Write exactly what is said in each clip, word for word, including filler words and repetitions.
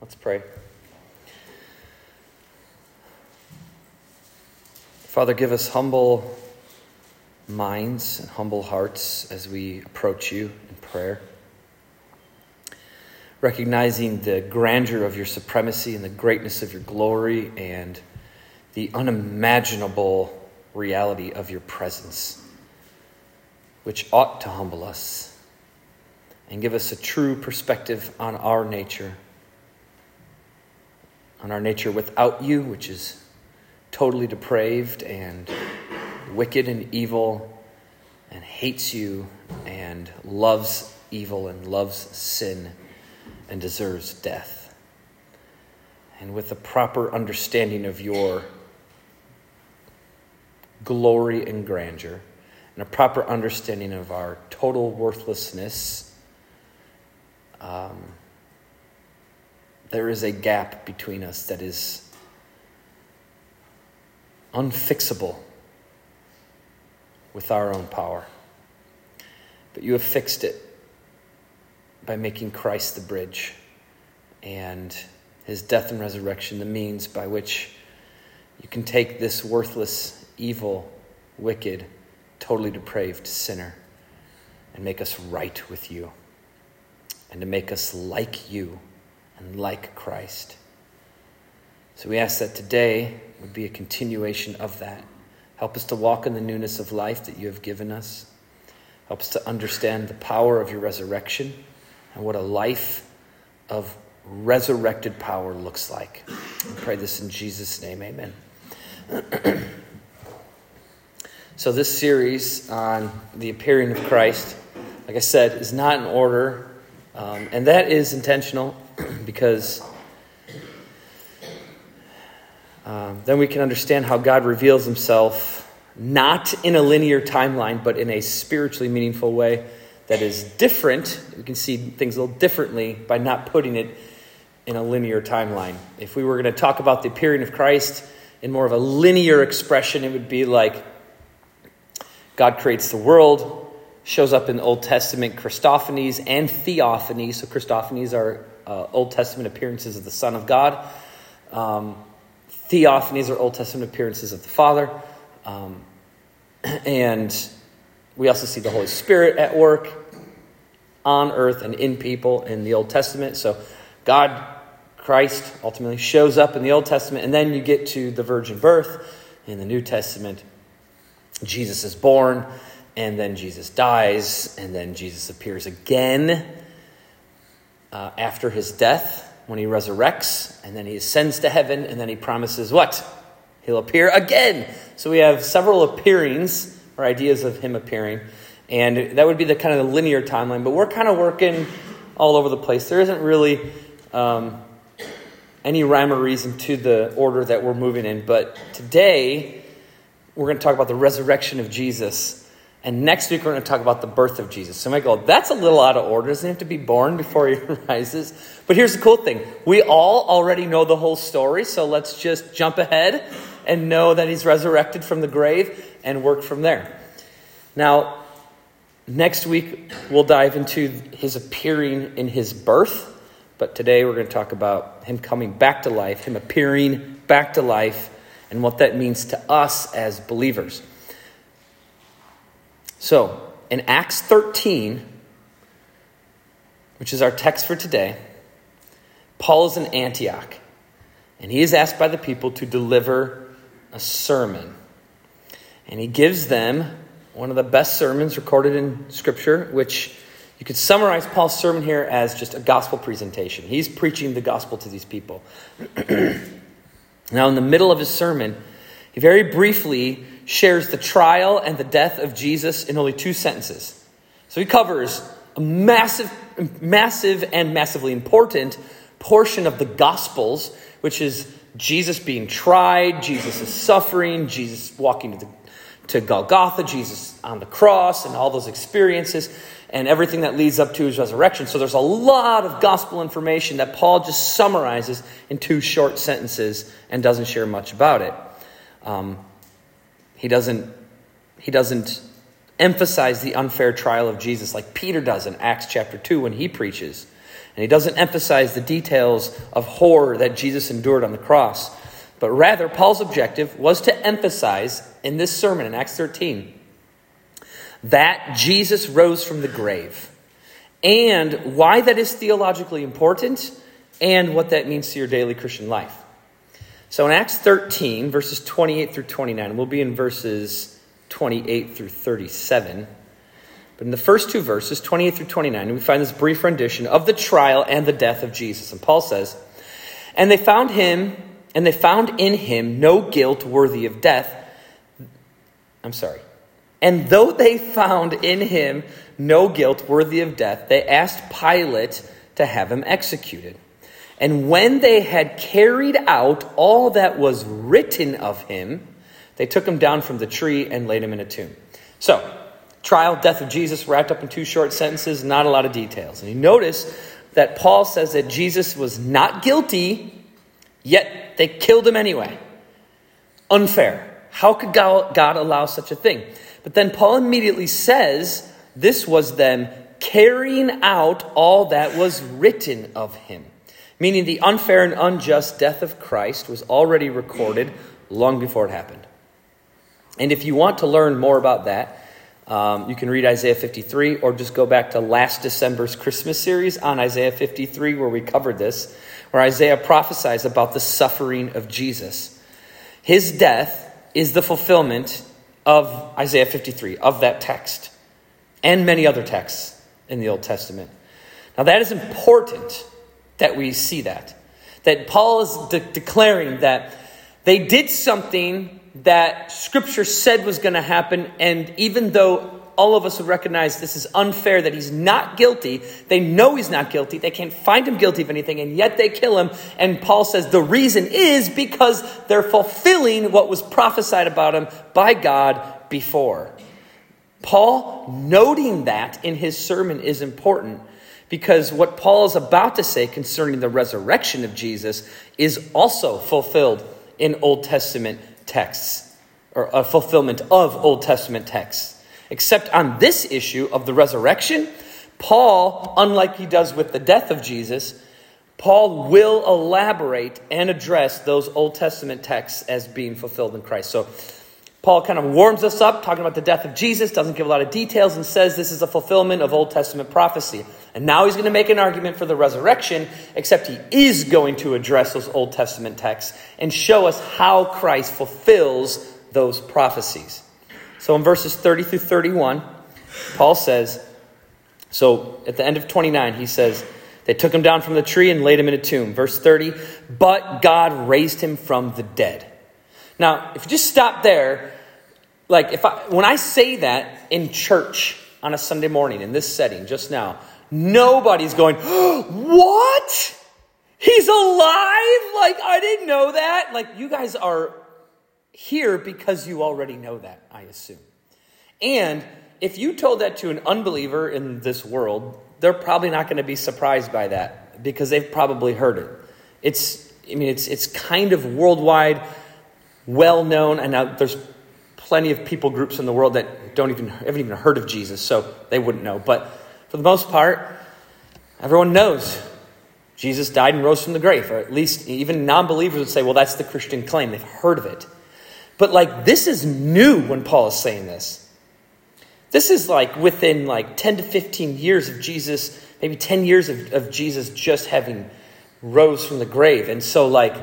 Let's pray. Father, give us humble minds and humble hearts as we approach you in prayer, recognizing the grandeur of your supremacy and the greatness of your glory and the unimaginable reality of your presence, which ought to humble us and give us a true perspective on our nature, on our nature without you, which is totally depraved and wicked and evil and hates you and loves evil and loves sin and deserves death. And with a proper understanding of your glory and grandeur and a proper understanding of our total worthlessness, um, there is a gap between us that is unfixable with our own power. But you have fixed it by making Christ the bridge and his death and resurrection the means by which you can take this worthless, evil, wicked, totally depraved sinner and make us right with you and to make us like you and like Christ. So we ask that today would be a continuation of that. Help us to walk in the newness of life that you have given us. Help us to understand the power of your resurrection and what a life of resurrected power looks like. We pray this in Jesus' name, amen. So this series on the appearing of Christ, like I said, is not in order. Um, and that is intentional because Um, then we can understand how God reveals himself not in a linear timeline, but in a spiritually meaningful way that is different. We can see things a little differently by not putting it in a linear timeline. If we were going to talk about the appearing of Christ in more of a linear expression, it would be like God creates the world, shows up in Old Testament Christophanies and Theophanies. So Christophanies are uh, Old Testament appearances of the Son of God. Um Theophanies are Old Testament appearances of the Father. Um, and we also see the Holy Spirit at work on earth and in people in the Old Testament. So God, Christ, ultimately shows up in the Old Testament. And then you get to the virgin birth in the New Testament. Jesus is born, and then Jesus dies, and then Jesus appears again uh, after his death, when he resurrects, and then he ascends to heaven, and then he promises what? He'll appear again. So we have several appearings or ideas of him appearing, and that would be the kind of the linear timeline, but we're kind of working all over the place. There isn't really um, any rhyme or reason to the order that we're moving in, but today we're going to talk about the resurrection of Jesus, and next week we're going to talk about the birth of Jesus. So you might go, that's a little out of order. Doesn't he have to be born before he rises? But here's the cool thing. We all already know the whole story, so let's just jump ahead and know that he's resurrected from the grave and work from there. Now, next week we'll dive into his appearing in his birth. But today we're going to talk about him coming back to life, him appearing back to life, and what that means to us as believers. So, in Acts thirteen, which is our text for today, Paul is in Antioch, and he is asked by the people to deliver a sermon. And he gives them one of the best sermons recorded in Scripture, which you could summarize Paul's sermon here as just a gospel presentation. He's preaching the gospel to these people. Now, in the middle of his sermon, he very briefly shares the trial and the death of Jesus in only two sentences. So he covers a massive, massive and massively important portion of the Gospels, which is Jesus being tried, Jesus' suffering, Jesus walking to, the, to Golgotha, Jesus on the cross, and all those experiences, and everything that leads up to his resurrection. So there's a lot of gospel information that Paul just summarizes in two short sentences and doesn't share much about it. Um, he doesn't he doesn't emphasize the unfair trial of Jesus like Peter does in Acts chapter two when he preaches. And he doesn't emphasize the details of horror that Jesus endured on the cross. But rather, Paul's objective was to emphasize in this sermon in Acts thirteen that Jesus rose from the grave, and why that is theologically important and what that means to your daily Christian life. So in Acts thirteen, verses twenty-eight through twenty-nine, we'll be in verses twenty-eight through thirty-seven. But in the first two verses, twenty-eight through twenty-nine, we find this brief rendition of the trial and the death of Jesus. And Paul says, and they found him, and they found in him no guilt worthy of death. I'm sorry. And though they found in him no guilt worthy of death, they asked Pilate to have him executed. And when they had carried out all that was written of him, they took him down from the tree and laid him in a tomb. So, trial, death of Jesus, wrapped up in two short sentences, not a lot of details. And you notice that Paul says that Jesus was not guilty, yet they killed him anyway. Unfair. How could God allow such a thing? But then Paul immediately says this was them carrying out all that was written of him, meaning the unfair and unjust death of Christ was already recorded long before it happened. And if you want to learn more about that, um, you can read Isaiah fifty-three or just go back to last December's Christmas series on Isaiah fifty-three, where we covered this, where Isaiah prophesies about the suffering of Jesus. His death is the fulfillment of Isaiah fifty-three, of that text, and many other texts in the Old Testament. Now that is important that we see that, that Paul is de- declaring that they did something that Scripture said was going to happen, and even though all of us would recognize this is unfair, that he's not guilty, they know he's not guilty, they can't find him guilty of anything, and yet they kill him. And Paul says the reason is because they're fulfilling what was prophesied about him by God before. Paul noting that in his sermon is important, because what Paul is about to say concerning the resurrection of Jesus is also fulfilled in Old Testament texts, or a fulfillment of Old Testament texts. Except on this issue of the resurrection, Paul, unlike he does with the death of Jesus, Paul will elaborate and address those Old Testament texts as being fulfilled in Christ. So Paul kind of warms us up, talking about the death of Jesus, doesn't give a lot of details, and says this is a fulfillment of Old Testament prophecy. And now he's going to make an argument for the resurrection, except he is going to address those Old Testament texts and show us how Christ fulfills those prophecies. So in verses thirty through thirty-one, Paul says, so at the end of twenty-nine, he says, they took him down from the tree and laid him in a tomb. Verse thirty, but God raised him from the dead. Now, if you just stop there, like if I, when I say that in church on a Sunday morning in this setting just now, nobody's going, oh, what? He's alive? Like, I didn't know that. Like, you guys are here because you already know that, I assume. And if you told that to an unbeliever in this world, they're probably not going to be surprised by that, because they've probably heard it. It's, I mean, it's it's kind of worldwide, well-known, and now there's plenty of people groups in the world that don't even haven't even heard of Jesus, so they wouldn't know. But for the most part, everyone knows Jesus died and rose from the grave, or at least even non-believers would say, well, that's the Christian claim. They've heard of it. But like, this is new when Paul is saying this. This is like within like ten to fifteen years of Jesus, maybe ten years of, of Jesus just having rose from the grave. And so like,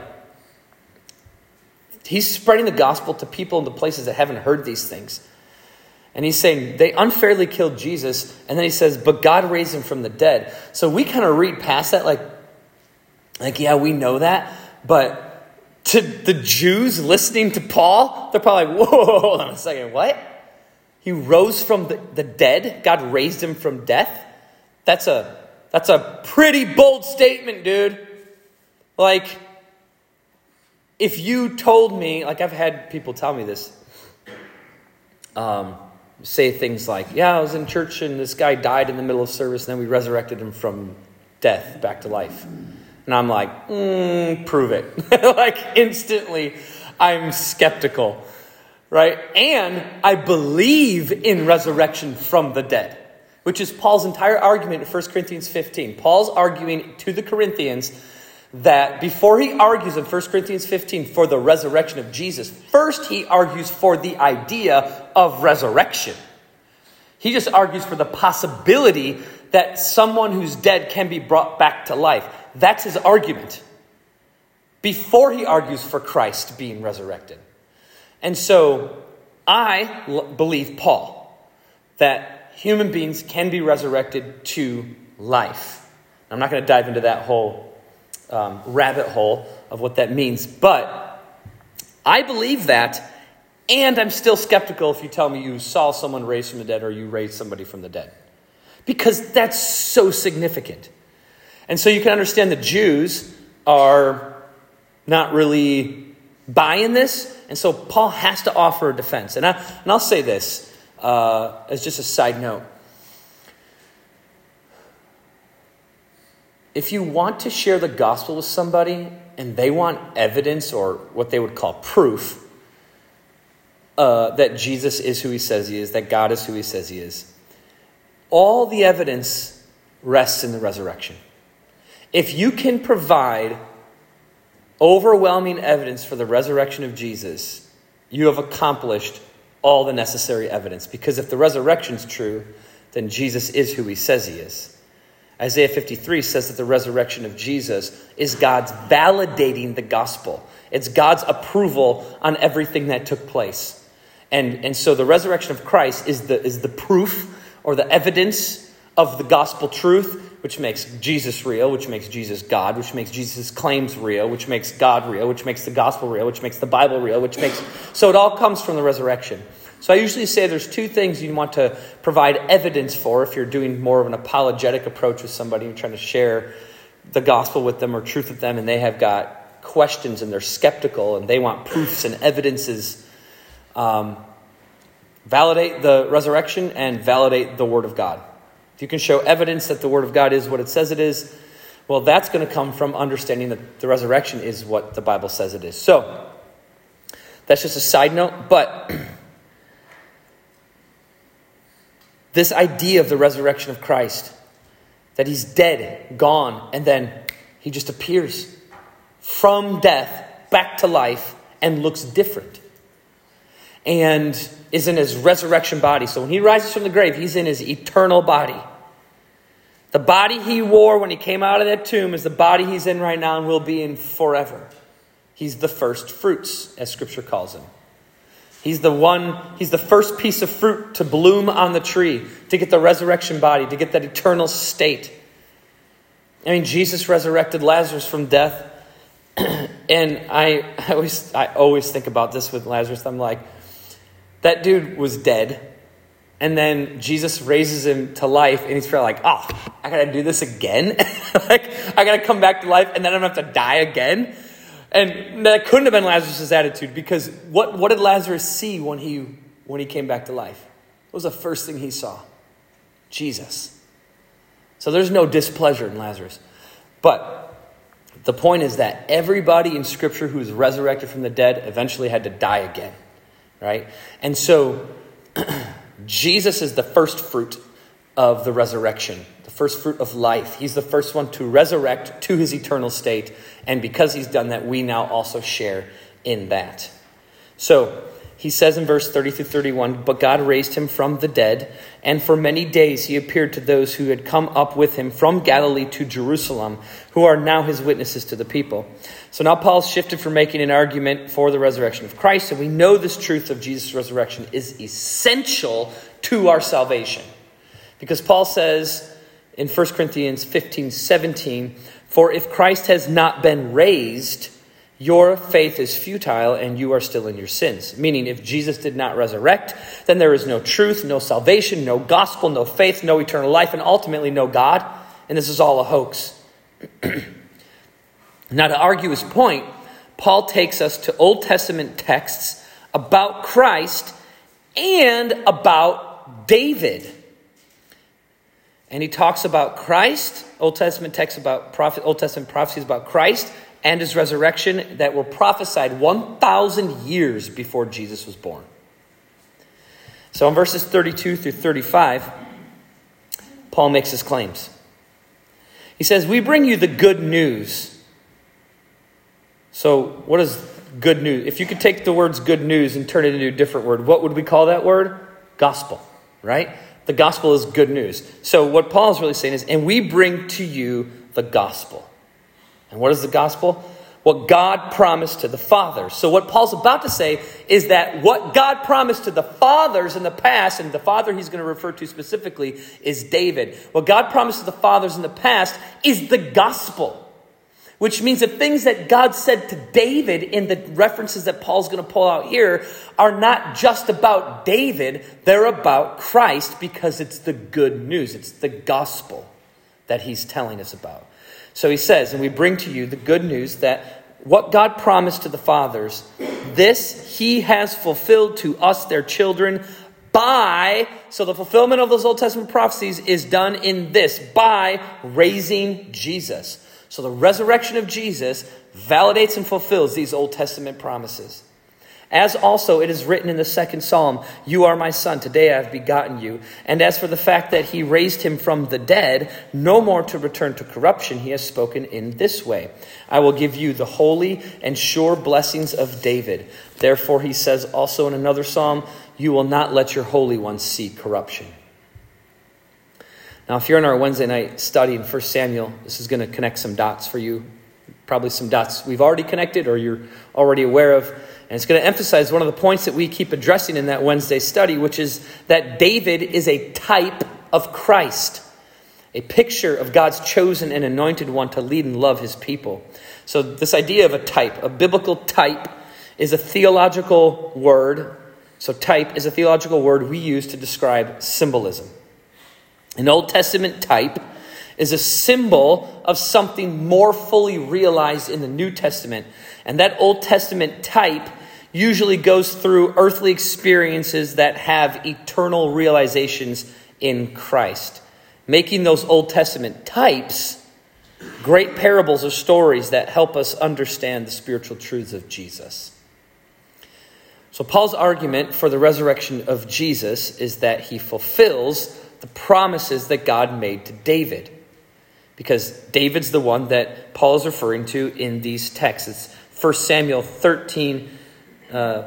he's spreading the gospel to people in the places that haven't heard these things. And he's saying they unfairly killed Jesus. And then he says, but God raised him from the dead. So we kind of read past that like, like, yeah, we know that. But to the Jews listening to Paul, they're probably like, whoa, hold on a second, what? He rose from the, the dead? God raised him from death? That's a that's a pretty bold statement, dude. Like, if you told me, like I've had people tell me this, um, say things like, yeah, I was in church and this guy died in the middle of service and then we resurrected him from death back to life. And I'm like, mm, prove it. Like instantly, I'm skeptical, right? And I believe in resurrection from the dead, which is Paul's entire argument in First Corinthians fifteen. Paul's arguing to the Corinthians that before he argues in First Corinthians fifteen for the resurrection of Jesus, first he argues for the idea of resurrection. He just argues for the possibility that someone who's dead can be brought back to life. That's his argument before he argues for Christ being resurrected. And so I l- believe Paul, that human beings can be resurrected to life. I'm not going to dive into that whole um, rabbit hole of what that means, but I believe that, and I'm still skeptical if you tell me you saw someone raised from the dead or you raised somebody from the dead, because that's so significant. And so you can understand the Jews are not really buying this. And so Paul has to offer a defense. And, I, and I'll say this uh, as just a side note. If you want to share the gospel with somebody and they want evidence or what they would call proof uh, that Jesus is who he says he is, that God is who he says he is, all the evidence rests in the resurrection. If you can provide overwhelming evidence for the resurrection of Jesus, you have accomplished all the necessary evidence. Because if the resurrection's true, then Jesus is who he says he is. Isaiah fifty-three says that the resurrection of Jesus is God's validating the gospel. It's God's approval on everything that took place. And, and so the resurrection of Christ is the, is the proof or the evidence of the gospel truth, which makes Jesus real, which makes Jesus God, which makes Jesus' claims real, which makes God real, which makes the gospel real, which makes the Bible real, which makes... So it all comes from the resurrection. So I usually say there's two things you want to provide evidence for if you're doing more of an apologetic approach with somebody and trying to share the gospel with them or truth with them, and they have got questions and they're skeptical and they want proofs and evidences. Um Validate the resurrection and validate the word of God. If you can show evidence that the word of God is what it says it is, well, that's going to come from understanding that the resurrection is what the Bible says it is. So that's just a side note, but this idea of the resurrection of Christ, that he's dead, gone, and then he just appears from death back to life and looks different. And is in his resurrection body. So when he rises from the grave, he's in his eternal body. The body he wore when he came out of that tomb is the body he's in right now and will be in forever. He's the first fruits, as Scripture calls him. He's the one, he's the first piece of fruit to bloom on the tree, to get the resurrection body, to get that eternal state. I mean, Jesus resurrected Lazarus from death. And I, I always I always think about this with Lazarus. I'm like, that dude was dead, and then Jesus raises him to life, and he's probably like, oh, I got to do this again? Like, I got to come back to life, and then I'm going to have to die again? And that couldn't have been Lazarus' attitude, because what, what did Lazarus see when he when he came back to life? What was the first thing he saw? Jesus. So there's no displeasure in Lazarus. But the point is that everybody in Scripture who is resurrected from the dead eventually had to die again. Right? And so Jesus is the first fruit of the resurrection, the first fruit of life. He's the first one to resurrect to his eternal state. And because he's done that, we now also share in that. So he says in verse thirty through thirty-one, but God raised him from the dead. And for many days he appeared to those who had come up with him from Galilee to Jerusalem, who are now his witnesses to the people. So now Paul's shifted from making an argument for the resurrection of Christ. And we know this truth of Jesus' resurrection is essential to our salvation. Because Paul says in First Corinthians fifteen, seventeen, for if Christ has not been raised, your faith is futile and you are still in your sins. Meaning, if Jesus did not resurrect, then there is no truth, no salvation, no gospel, no faith, no eternal life, and ultimately no God. And this is all a hoax. Now, to argue his point, Paul takes us to Old Testament texts about Christ and about David. And he talks about Christ, Old Testament texts about prophet, Old Testament prophecies about Christ and his resurrection that were prophesied one thousand years before Jesus was born. So in verses thirty-two through thirty-five, Paul makes his claims. He says, we bring you the good news. So what is good news? If you could take the words good news and turn it into a different word, what would we call that word? Gospel, right? The gospel is good news. So what Paul is really saying is, and we bring to you the gospel. And what is the gospel? What God promised to the fathers. So what Paul's about to say is that what God promised to the fathers in the past, and the father he's going to refer to specifically is David. What God promised to the fathers in the past is the gospel, which means the things that God said to David in the references that Paul's going to pull out here are not just about David. They're about Christ, because it's the good news. It's the gospel that he's telling us about. So he says, and we bring to you the good news that what God promised to the fathers, this he has fulfilled to us, their children, by, so the fulfillment of those Old Testament prophecies is done in this, by raising Jesus. So the resurrection of Jesus validates and fulfills these Old Testament promises. As also it is written in the second Psalm, you are my son, today I have begotten you. And as for the fact that he raised him from the dead, no more to return to corruption, he has spoken in this way, I will give you the holy and sure blessings of David. Therefore, he says also in another Psalm, you will not let your Holy One see corruption. Now, if you're in our Wednesday night study in First Samuel, this is going to connect some dots for you. Probably some dots we've already connected or you're already aware of. And it's going to emphasize one of the points that we keep addressing in that Wednesday study, which is that David is a type of Christ, a picture of God's chosen and anointed one to lead and love his people. So this idea of a type, a biblical type, is a theological word. So type is a theological word we use to describe symbolism. An Old Testament type is a symbol of something more fully realized in the New Testament. And that Old Testament type usually goes through earthly experiences that have eternal realizations in Christ, making those Old Testament types great parables or stories that help us understand the spiritual truths of Jesus. So Paul's argument for the resurrection of Jesus is that he fulfills the promises that God made to David, because David's the one that Paul is referring to in these texts. It's First Samuel thirteen, uh,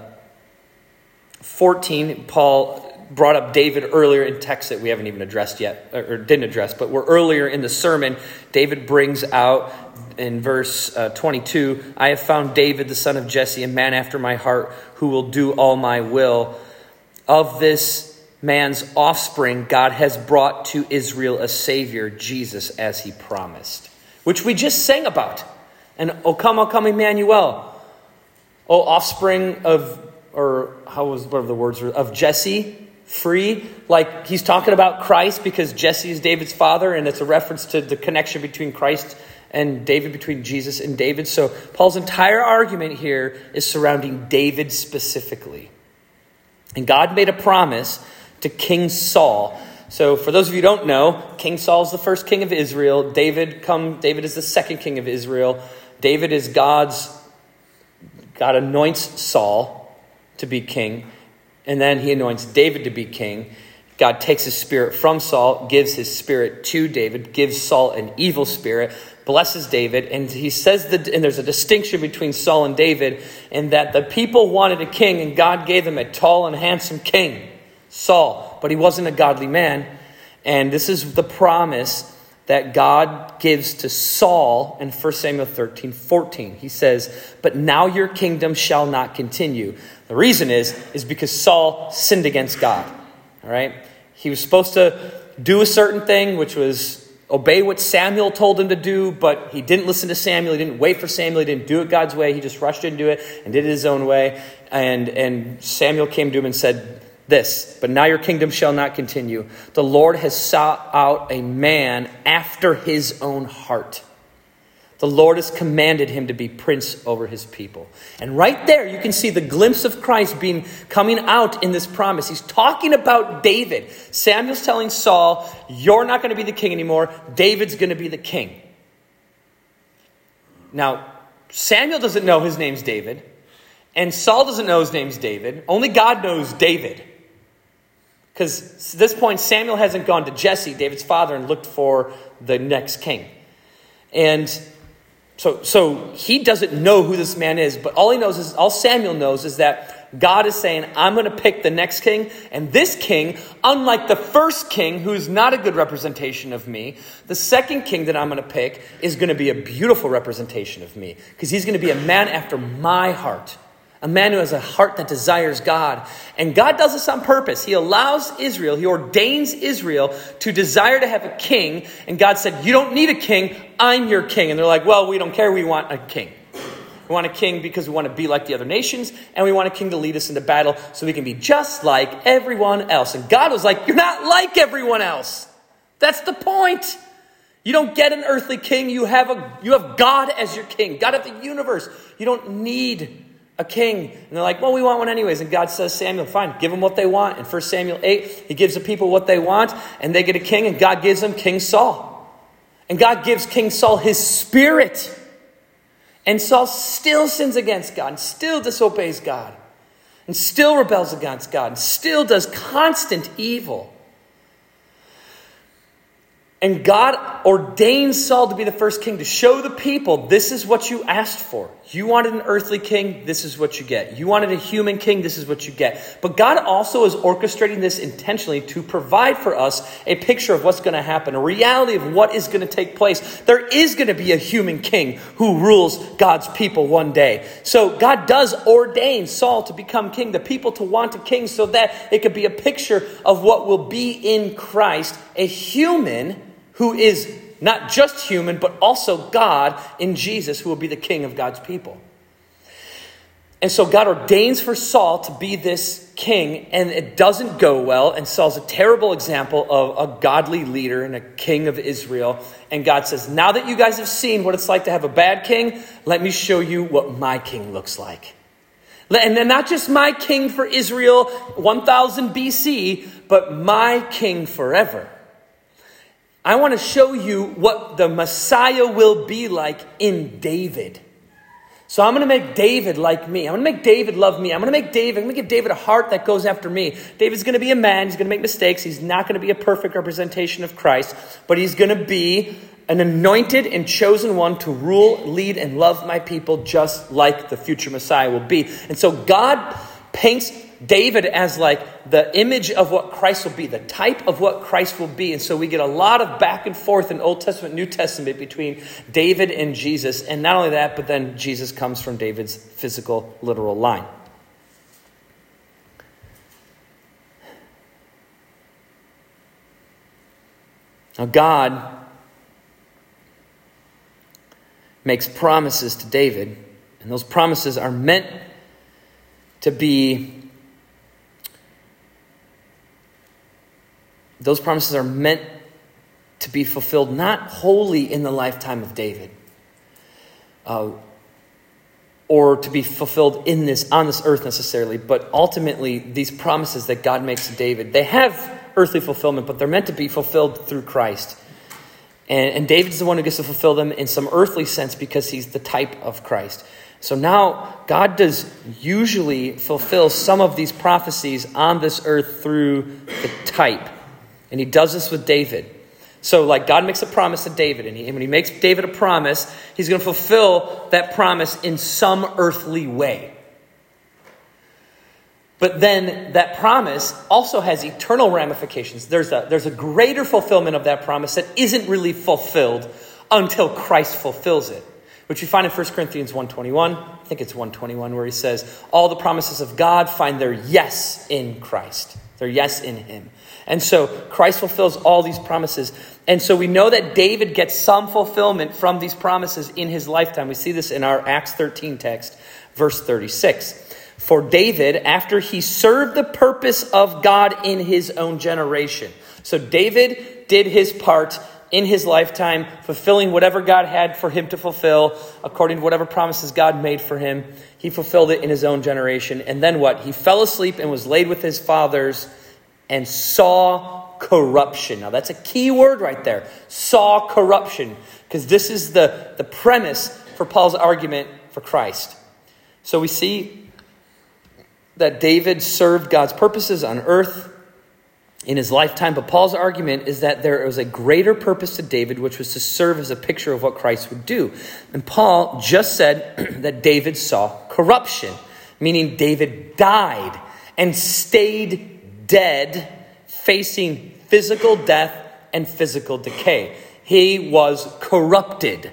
fourteen. Paul brought up David earlier in texts that we haven't even addressed yet, or didn't address, but we're earlier in the sermon. David brings out in verse uh, twenty-two, I have found David, the son of Jesse, a man after my heart, who will do all my will. Of this man's offspring, God has brought to Israel a Savior, Jesus, as he promised, which we just sang about. And O come, O come, Emmanuel, O offspring of, or how was one of the words, of Jesse, free. Like he's talking about Christ, because Jesse is David's father, and it's a reference to the connection between Christ and David, between Jesus and David. So Paul's entire argument here is surrounding David specifically. And God made a promise to King Saul. So for those of you who don't know, King Saul is the first king of Israel. David come. David is the second king of Israel. David is God's, God anoints Saul to be king. And then he anoints David to be king. God takes his spirit from Saul, gives his spirit to David, gives Saul an evil spirit, blesses David. And he says that, and there's a distinction between Saul and David, and that the people wanted a king, and God gave them a tall and handsome king, Saul, but he wasn't a godly man. And this is the promise that God gives to Saul in First Samuel thirteen, fourteen. He says, but now your kingdom shall not continue. The reason is, is because Saul sinned against God. All right. He was supposed to do a certain thing, which was obey what Samuel told him to do, but he didn't listen to Samuel. He didn't wait for Samuel. He didn't do it God's way. He just rushed into it and did it his own way. And, and Samuel came to him and said, this, but now your kingdom shall not continue. The Lord has sought out a man after his own heart. The Lord has commanded him to be prince over his people. And right there, you can see the glimpse of Christ being coming out in this promise. He's talking about David. Samuel's telling Saul, you're not going to be the king anymore. David's going to be the king. Now, Samuel doesn't know his name's David, and Saul doesn't know his name's David. Only God knows David. Because at this point, Samuel hasn't gone to Jesse, David's father, and looked for the next king. And so so he doesn't know who this man is, but all he knows is, all Samuel knows is that God is saying, I'm going to pick the next king. And this king, unlike the first king, who's not a good representation of me, the second king that I'm going to pick is going to be a beautiful representation of me, because he's going to be a man after my heart. A man who has a heart that desires God. And God does this on purpose. He allows Israel, he ordains Israel to desire to have a king. And God said, you don't need a king, I'm your king. And they're like, well, we don't care, we want a king. We want a king because we want to be like the other nations. And we want a king to lead us into battle so we can be just like everyone else. And God was like, you're not like everyone else. That's the point. You don't get an earthly king. You have a, you have God as your king. God of the universe. You don't need a king. And they're like, well, we want one anyways. And God says, Samuel, fine, give them what they want. In First Samuel eight, he gives the people what they want, and they get a king, and God gives them King Saul. And God gives King Saul his spirit. And Saul still sins against God, and still disobeys God, and still rebels against God, and still does constant evil. And God ordains Saul to be the first king to show the people, this is what you asked for. You wanted an earthly king, this is what you get. You wanted a human king, this is what you get. But God also is orchestrating this intentionally to provide for us a picture of what's going to happen, a reality of what is going to take place. There is going to be a human king who rules God's people one day. So God does ordain Saul to become king, the people to want a king, so that it could be a picture of what will be in Christ, a human who is not just human, but also God in Jesus, who will be the king of God's people. And so God ordains for Saul to be this king, and it doesn't go well. And Saul's a terrible example of a godly leader and a king of Israel. And God says, now that you guys have seen what it's like to have a bad king, let me show you what my king looks like. And then not just my king for Israel, one thousand B C, but my king forever. I want to show you what the Messiah will be like in David. So I'm going to make David like me. I'm going to make David love me. I'm going to make David, I'm going to give David a heart that goes after me. David's going to be a man. He's going to make mistakes. He's not going to be a perfect representation of Christ, but he's going to be an anointed and chosen one to rule, lead, and love my people, just like the future Messiah will be. And so God paints David as like the image of what Christ will be, the type of what Christ will be. And so we get a lot of back and forth in Old Testament, New Testament between David and Jesus. And not only that, but then Jesus comes from David's physical, literal line. Now God makes promises to David, and those promises are meant to be Those promises are meant to be fulfilled not wholly in the lifetime of David uh, or to be fulfilled in this on this earth necessarily, but ultimately these promises that God makes to David, they have earthly fulfillment, but they're meant to be fulfilled through Christ. And, and David's the one who gets to fulfill them in some earthly sense because he's the type of Christ. So now God does usually fulfill some of these prophecies on this earth through the type. And he does this with David. So like God makes a promise to David. And, he, and when he makes David a promise, he's going to fulfill that promise in some earthly way. But then that promise also has eternal ramifications. There's a, there's a greater fulfillment of that promise that isn't really fulfilled until Christ fulfills it, which you find in First Corinthians one twenty-one. I think it's one twenty-one where he says, all the promises of God find their yes in Christ. Their yes in him. And so Christ fulfills all these promises. And so we know that David gets some fulfillment from these promises in his lifetime. We see this in our Acts thirteen text, verse thirty-six. For David, after he served the purpose of God in his own generation. So David did his part in his lifetime, fulfilling whatever God had for him to fulfill, according to whatever promises God made for him. He fulfilled it in his own generation. And then what? He fell asleep and was laid with his fathers and saw corruption. Now that's a key word right there. Saw corruption. Because this is the, the premise for Paul's argument for Christ. So we see that David served God's purposes on earth. in his lifetime. But Paul's argument is that there was a greater purpose to David, which was to serve as a picture of what Christ would do. And Paul just said that David saw corruption, meaning David died and stayed dead, facing physical death and physical decay. He was corrupted.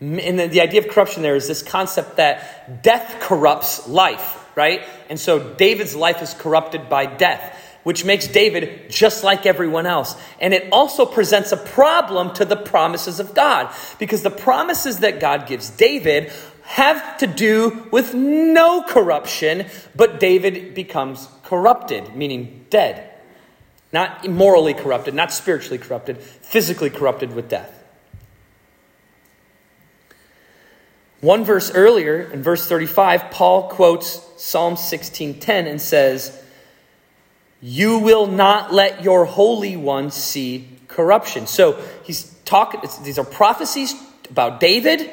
And the, the idea of corruption there is this concept that death corrupts life, right? And so David's life is corrupted by death, which makes David just like everyone else. And it also presents a problem to the promises of God, because the promises that God gives David have to do with no corruption, but David becomes corrupted, meaning dead. Not morally corrupted, not spiritually corrupted, physically corrupted with death. One verse earlier, in verse thirty-five, Paul quotes Psalm sixteen ten and says, "You will not let your Holy One see corruption." So he's talking, these are prophecies about David.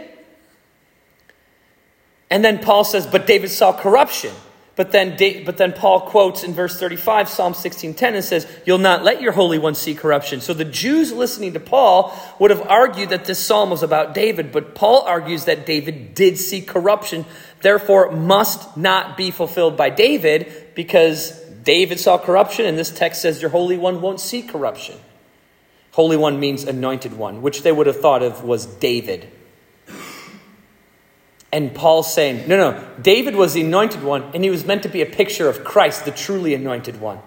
And then Paul says, but David saw corruption. But then but then Paul quotes in verse thirty-five, Psalm sixteen ten, and says, "You'll not let your Holy One see corruption." So the Jews listening to Paul would have argued that this psalm was about David, but Paul argues that David did see corruption, therefore it must not be fulfilled by David, because David saw corruption, and this text says your Holy One won't see corruption. Holy One means anointed one, which they would have thought of was David. And Paul's saying, no, no, David was the anointed one, and he was meant to be a picture of Christ, the truly anointed one,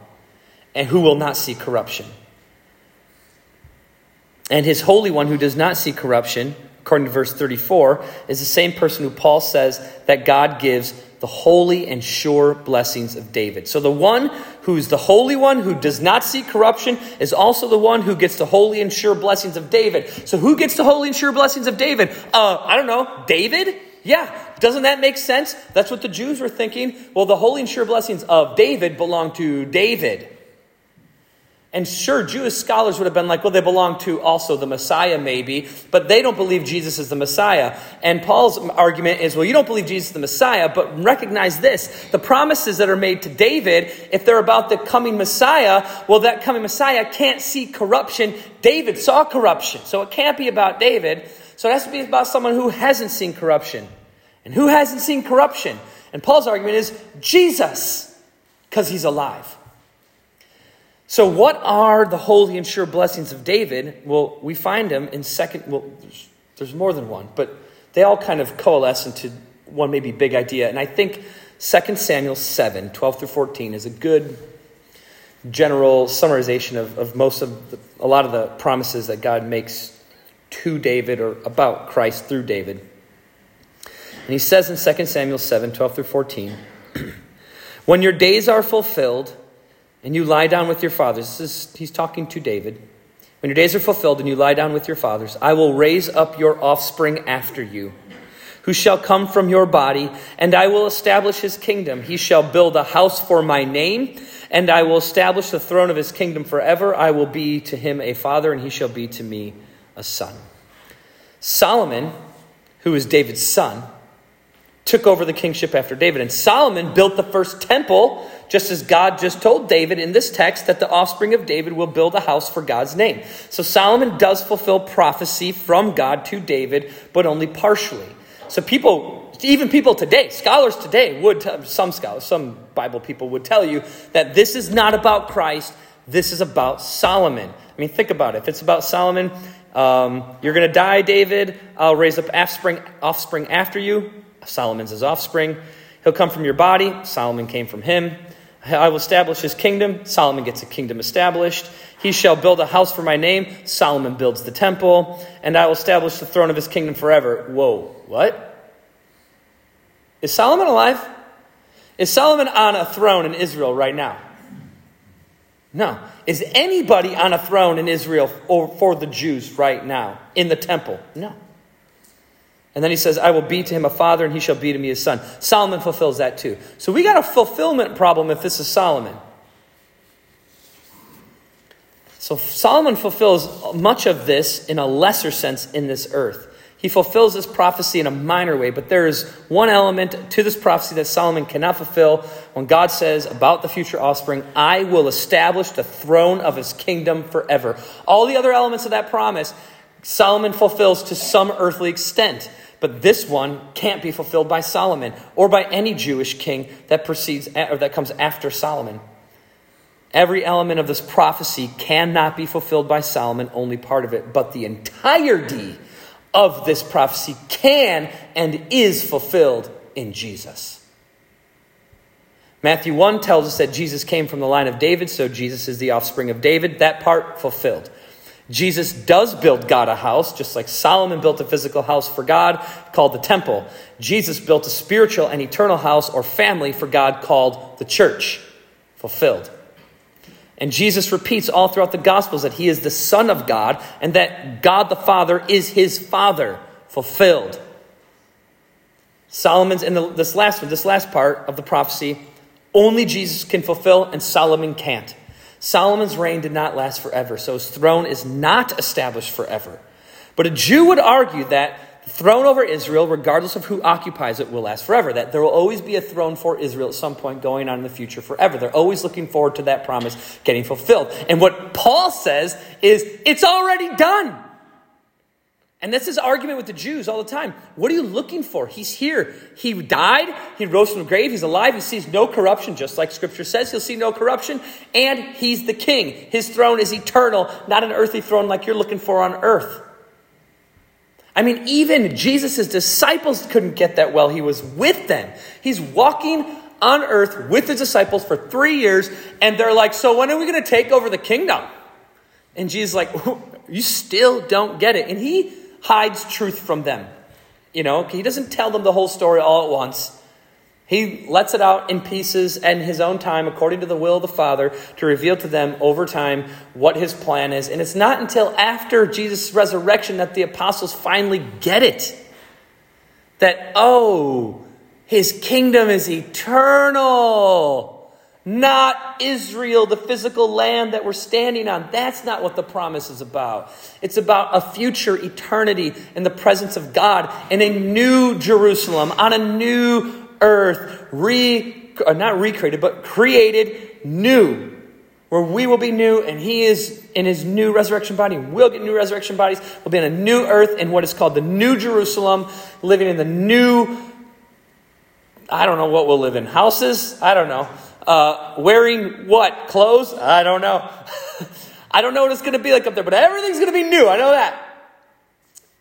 and who will not see corruption. And his Holy One who does not see corruption, according to verse thirty-four, is the same person who Paul says that God gives the holy and sure blessings of David. So the one who's the Holy One who does not see corruption is also the one who gets the holy and sure blessings of David. So who gets the holy and sure blessings of David? Uh, I don't know, David? Yeah, doesn't that make sense? That's what the Jews were thinking. Well, the holy and sure blessings of David belong to David. And sure, Jewish scholars would have been like, well, they belong to also the Messiah maybe, but they don't believe Jesus is the Messiah. And Paul's argument is, well, you don't believe Jesus is the Messiah, but recognize this. The promises that are made to David, if they're about the coming Messiah, well, that coming Messiah can't see corruption. David saw corruption, so it can't be about David. So it has to be about someone who hasn't seen corruption. And who hasn't seen corruption? And Paul's argument is Jesus, because he's alive. So what are the holy and sure blessings of David? Well, we find them in second, well, there's more than one, but they all kind of coalesce into one maybe big idea. And I think Second Samuel seven, twelve through fourteen is a good general summarization of, of most of the, a lot of the promises that God makes to David or about Christ through David. And he says in Second Samuel seven, twelve through fourteen, "When your days are fulfilled, and you lie down with your fathers," this is, he's talking to David. "When your days are fulfilled and you lie down with your fathers, I will raise up your offspring after you, who shall come from your body, and I will establish his kingdom. He shall build a house for my name, and I will establish the throne of his kingdom forever. I will be to him a father, and he shall be to me a son." Solomon, who is David's son, took over the kingship after David. And Solomon built the first temple, just as God just told David in this text that the offspring of David will build a house for God's name. So Solomon does fulfill prophecy from God to David, but only partially. So people, even people today, scholars today would, some scholars, some Bible people would tell you that this is not about Christ. This is about Solomon. I mean, think about it. If it's about Solomon, um, you're going to die, David. I'll raise up offspring, offspring after you. Solomon's his offspring. He'll come from your body. Solomon came from him. I will establish his kingdom. Solomon gets a kingdom established. He shall build a house for my name. Solomon builds the temple. And I will establish the throne of his kingdom forever. Whoa, what? Is Solomon alive? Is Solomon on a throne in Israel right now? No. Is anybody on a throne in Israel or for the Jews right now in the temple? No. And then he says, I will be to him a father and he shall be to me a son. Solomon fulfills that too. So we got a fulfillment problem if this is Solomon. So Solomon fulfills much of this in a lesser sense in this earth. He fulfills this prophecy in a minor way, but there is one element to this prophecy that Solomon cannot fulfill when God says about the future offspring, I will establish the throne of his kingdom forever. All the other elements of that promise, Solomon fulfills to some earthly extent, but this one can't be fulfilled by Solomon or by any Jewish king that precedes or that comes after Solomon. Every element of this prophecy cannot be fulfilled by Solomon, only part of it, but the entirety of this prophecy can and is fulfilled in Jesus. Matthew one tells us that Jesus came from the line of David, so Jesus is the offspring of David. That part fulfilled. Jesus does build God a house, just like Solomon built a physical house for God called the temple. Jesus built a spiritual and eternal house or family for God called the church. Fulfilled. And Jesus repeats all throughout the Gospels that he is the Son of God and that God the Father is his Father. Fulfilled. Solomon's in the, this last one, this last part of the prophecy, only Jesus can fulfill and Solomon can't. Solomon's reign did not last forever, so his throne is not established forever. But a Jew would argue that the throne over Israel, regardless of who occupies it, will last forever, that there will always be a throne for Israel at some point going on in the future forever. They're always looking forward to that promise getting fulfilled. And what Paul says is, it's already done. And that's his argument with the Jews all the time. What are you looking for? He's here. He died. He rose from the grave. He's alive. He sees no corruption, just like Scripture says. He'll see no corruption. And he's the king. His throne is eternal, not an earthly throne like you're looking for on earth. I mean, even Jesus' disciples couldn't get that well. He was with them. He's walking on earth with his disciples for three years. And they're like, so when are we going to take over the kingdom? And Jesus is like, you still don't get it. And he hides truth from them. You know, he doesn't tell them the whole story all at once. He lets it out in pieces and his own time, according to the will of the Father, to reveal to them over time what his plan is. And it's not until after Jesus' resurrection that the apostles finally get it. That, oh, his kingdom is eternal, not Israel, the physical land that we're standing on. That's not what the promise is about. It's about a future eternity in the presence of God in a new Jerusalem, on a new earth, re, or not recreated, but created new, where we will be new and he is in his new resurrection body. We'll get new resurrection bodies. We'll be on a new earth in what is called the new Jerusalem, living in the new, I don't know what we'll live in, houses? I don't know. Uh, wearing what? Clothes? I don't know. I don't know what it's going to be like up there, but everything's going to be new. I know that.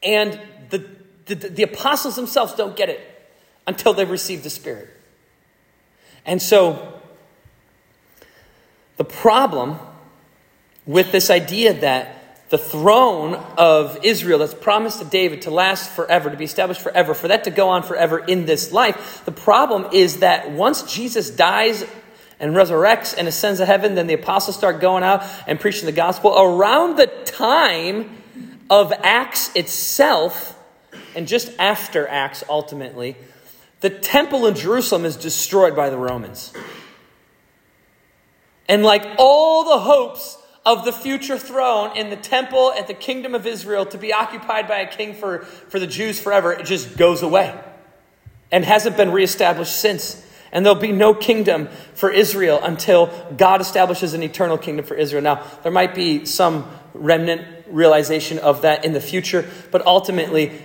And the, the the apostles themselves don't get it until they've received the Spirit. And so the problem with this idea that the throne of Israel that's promised to David to last forever, to be established forever, for that to go on forever in this life, the problem is that once Jesus dies and resurrects and ascends to heaven, then the apostles start going out and preaching the gospel around the time of Acts itself, and just after Acts ultimately, the temple in Jerusalem is destroyed by the Romans. And like all the hopes of the future throne in the temple at the kingdom of Israel to be occupied by a king for, for the Jews forever, it just goes away and hasn't been reestablished since. And there'll be no kingdom for Israel until God establishes an eternal kingdom for Israel. Now, there might be some remnant realization of that in the future, but ultimately,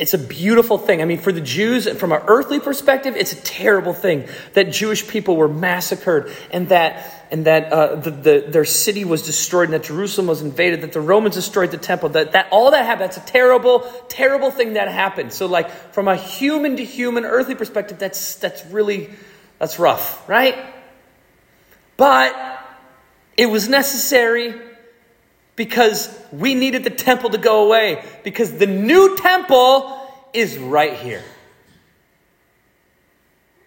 it's a beautiful thing. I mean, for the Jews, from an earthly perspective, it's a terrible thing that Jewish people were massacred and that and that uh, the, the, their city was destroyed and that Jerusalem was invaded, that the Romans destroyed the temple, that, that all that happened. That's a terrible, terrible thing that happened. So like from a human to human earthly perspective, that's that's really, that's rough, right? But it was necessary because we needed the temple to go away, because the new temple is right here.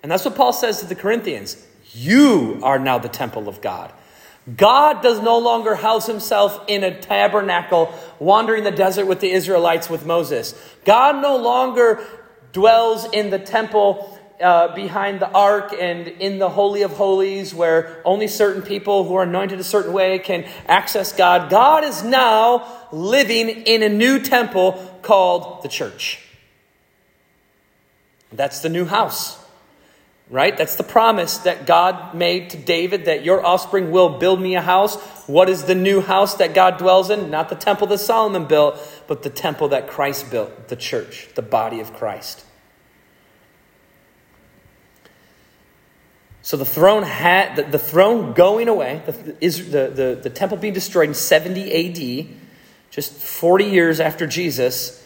And that's what Paul says to the Corinthians. You are now the temple of God. God does no longer house himself in a tabernacle wandering the desert with the Israelites with Moses. God no longer dwells in the temple uh, behind the ark and in the Holy of Holies, where only certain people who are anointed a certain way can access God. God is now living in a new temple called the church. That's the new house, right? That's the promise that God made to David, that your offspring will build me a house. What is the new house that God dwells in? Not the temple that Solomon built, but the temple that Christ built, the church, the body of Christ. So the throne had the, the throne going away, the, is the, the, the temple being destroyed in seventy A D, just forty years after Jesus,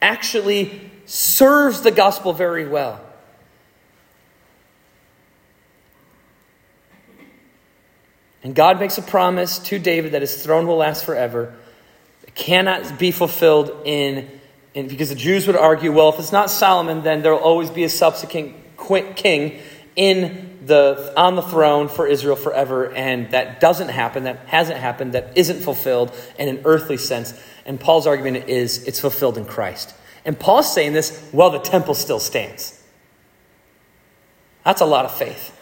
actually serves the gospel very well. And God makes a promise to David that his throne will last forever. It cannot be fulfilled in, in because the Jews would argue, well, if it's not Solomon, then there will always be a subsequent king in the on the throne for Israel forever. And that doesn't happen. That hasn't happened. That isn't fulfilled in an earthly sense. And Paul's argument is it's fulfilled in Christ. And Paul's saying this while the temple still stands. That's a lot of faith.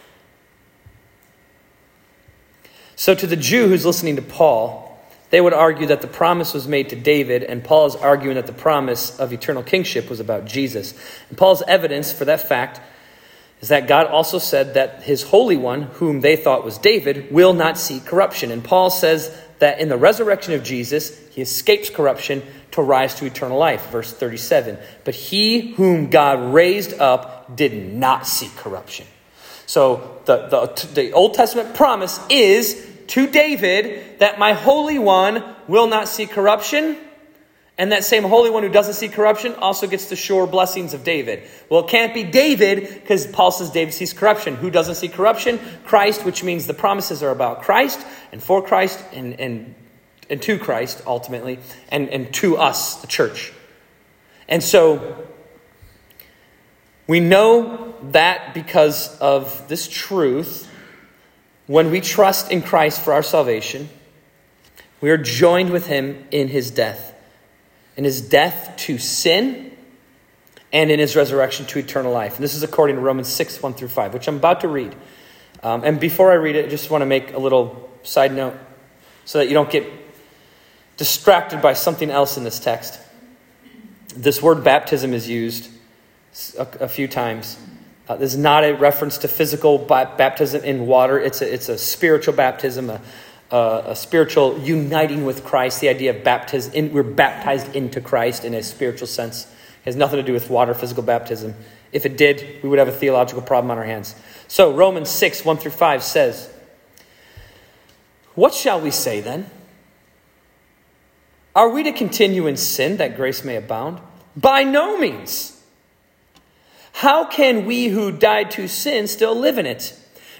So to the Jew who's listening to Paul, they would argue that the promise was made to David, and Paul is arguing that the promise of eternal kingship was about Jesus. And Paul's evidence for that fact is that God also said that his Holy One, whom they thought was David, will not see corruption. And Paul says that in the resurrection of Jesus, he escapes corruption to rise to eternal life, verse thirty-seven. But he whom God raised up did not see corruption. So the, the, the Old Testament promise is to David that my Holy One will not see corruption. And that same Holy One who doesn't see corruption also gets the sure blessings of David. Well, it can't be David because Paul says David sees corruption. Who doesn't see corruption? Christ, which means the promises are about Christ and for Christ and, and, and to Christ ultimately and, and to us, the church. And so we know that because of this truth. When we trust in Christ for our salvation, we are joined with him in his death, in his death to sin, and in his resurrection to eternal life. And this is according to Romans six, one through five, which I'm about to read. Um, and before I read it, I just want to make a little side note so that you don't get distracted by something else in this text. This word baptism is used a, a few times. Uh, this is not a reference to physical baptism in water. It's a, it's a spiritual baptism, a, a, a spiritual uniting with Christ. The idea of baptism, in, we're baptized into Christ in a spiritual sense. It has nothing to do with water, physical baptism. If it did, we would have a theological problem on our hands. So Romans six, one through five says, "What shall we say then? Are we to continue in sin that grace may abound? By no means. How can we who died to sin still live in it?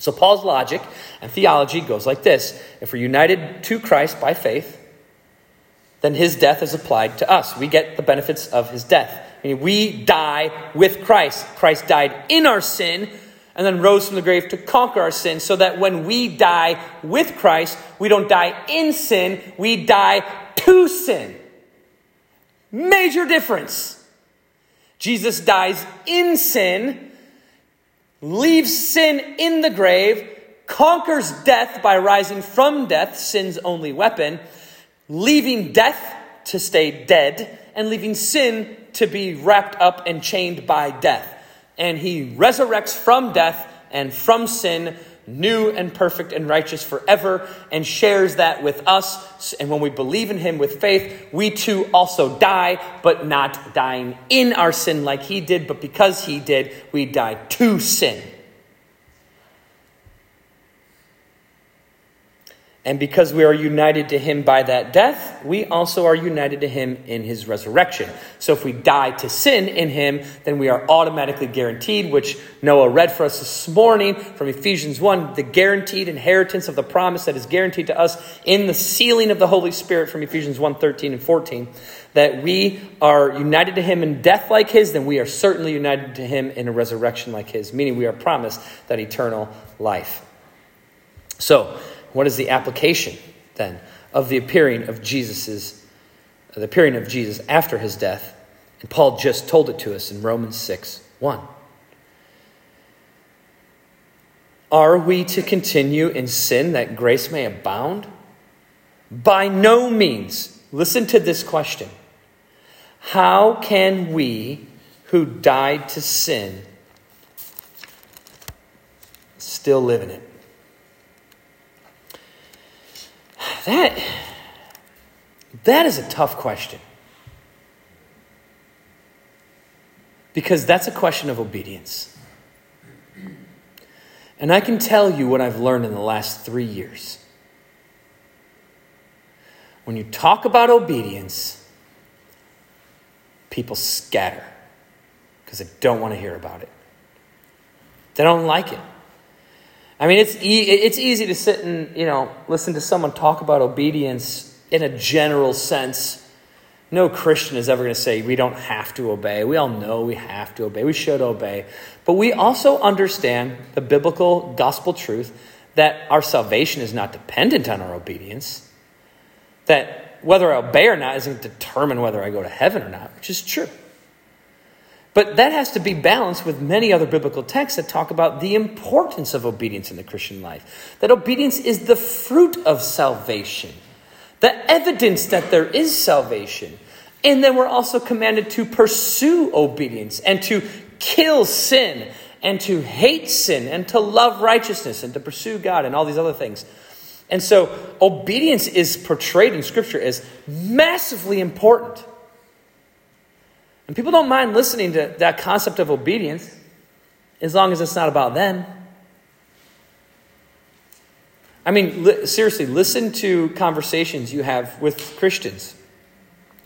So Paul's logic and theology goes like this. If we're united to Christ by faith, then his death is applied to us. We get the benefits of his death. I mean, we die with Christ. Christ died in our sin and then rose from the grave to conquer our sin, so that when we die with Christ, we don't die in sin. We die to sin. Major difference. Jesus dies in sin, leaves sin in the grave, conquers death by rising from death, sin's only weapon, leaving death to stay dead, and leaving sin to be wrapped up and chained by death. And he resurrects from death and from sin, new and perfect and righteous forever, and shares that with us. And when we believe in him with faith, we too also die, but not dying in our sin like he did, but because he did, we die to sin. And because we are united to him by that death, we also are united to him in his resurrection. So if we die to sin in him, then we are automatically guaranteed, which Noah read for us this morning from Ephesians one, the guaranteed inheritance of the promise that is guaranteed to us in the sealing of the Holy Spirit from Ephesians one, thirteen and fourteen, that we are united to him in death like his, then we are certainly united to him in a resurrection like his, meaning we are promised that eternal life. So, what is the application then of the appearing of Jesus's, the appearing of Jesus after his death? And Paul just told it to us in Romans six, one. Are we to continue in sin that grace may abound? By no means. Listen to this question. How can we who died to sin still live in it? That, that is a tough question. Because that's a question of obedience. And I can tell you what I've learned in the last three years. When you talk about obedience, people scatter because they don't want to hear about it. They don't like it. I mean, it's e- it's easy to sit and, you know, listen to someone talk about obedience in a general sense. No Christian is ever going to say we don't have to obey. We all know we have to obey. We should obey. But we also understand the biblical gospel truth that our salvation is not dependent on our obedience. That whether I obey or not isn't determined whether I go to heaven or not, which is true. But that has to be balanced with many other biblical texts that talk about the importance of obedience in the Christian life. That obedience is the fruit of salvation, the evidence that there is salvation. And then we're also commanded to pursue obedience and to kill sin and to hate sin and to love righteousness and to pursue God and all these other things. And so obedience is portrayed in Scripture as massively important. And people don't mind listening to that concept of obedience as long as it's not about them. I mean, li- seriously, listen to conversations you have with Christians,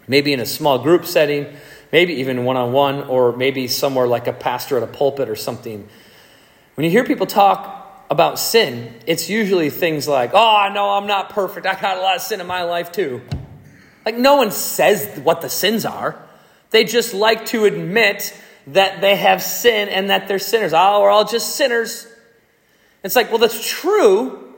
maybe in a small group setting, maybe even one-on-one, or maybe somewhere like a pastor at a pulpit or something. When you hear people talk about sin, it's usually things like, oh, I know I'm not perfect. I got a lot of sin in my life too. Like, no one says what the sins are. They just like to admit that they have sin and that they're sinners. Oh, we're all just sinners. It's like, well, that's true,